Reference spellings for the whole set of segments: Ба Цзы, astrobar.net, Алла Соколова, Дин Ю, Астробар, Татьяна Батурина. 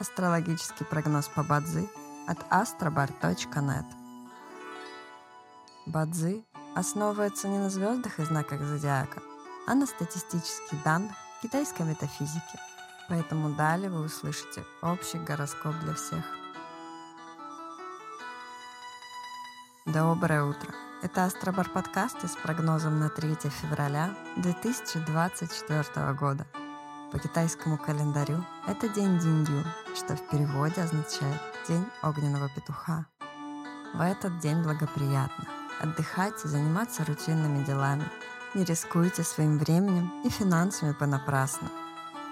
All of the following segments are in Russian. Астрологический прогноз по Ба Цзы от astrobar.net. Ба Цзы основывается не на звездах и знаках зодиака, а на статистических данных китайской метафизики. Поэтому далее вы услышите общий гороскоп для всех. Доброе утро! Это Астробар подкасты с прогнозом на 3 февраля 2024 года. По китайскому календарю это день Дин Ю, что в переводе означает «день огненного петуха». В этот день благоприятно отдыхать и заниматься рутинными делами. Не рискуйте своим временем и финансами понапрасну.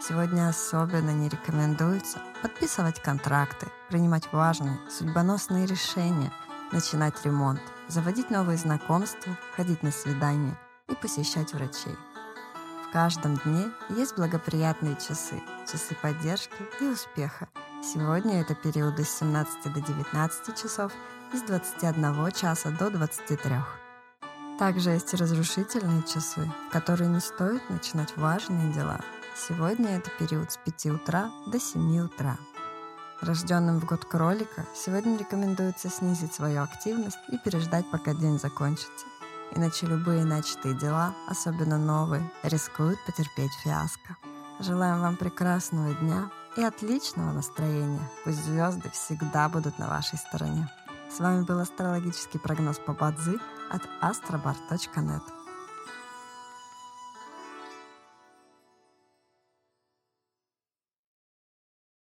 Сегодня особенно не рекомендуется подписывать контракты, принимать важные судьбоносные решения, начинать ремонт, заводить новые знакомства, ходить на свидания и посещать врачей. В каждом дне есть благоприятные часы, часы поддержки и успеха. Сегодня это периоды с 17 до 19 часов и с 21 часа до 23. Также есть и разрушительные часы, в которые не стоит начинать важные дела. Сегодня это период с 5 утра до 7 утра. Рожденным в год кролика сегодня рекомендуется снизить свою активность и переждать, пока день закончится. Иначе любые начатые дела, особенно новые, рискуют потерпеть фиаско. Желаем вам прекрасного дня и отличного настроения. Пусть звезды всегда будут на вашей стороне. С вами был астрологический прогноз по Ба Цзы от astrobar.net.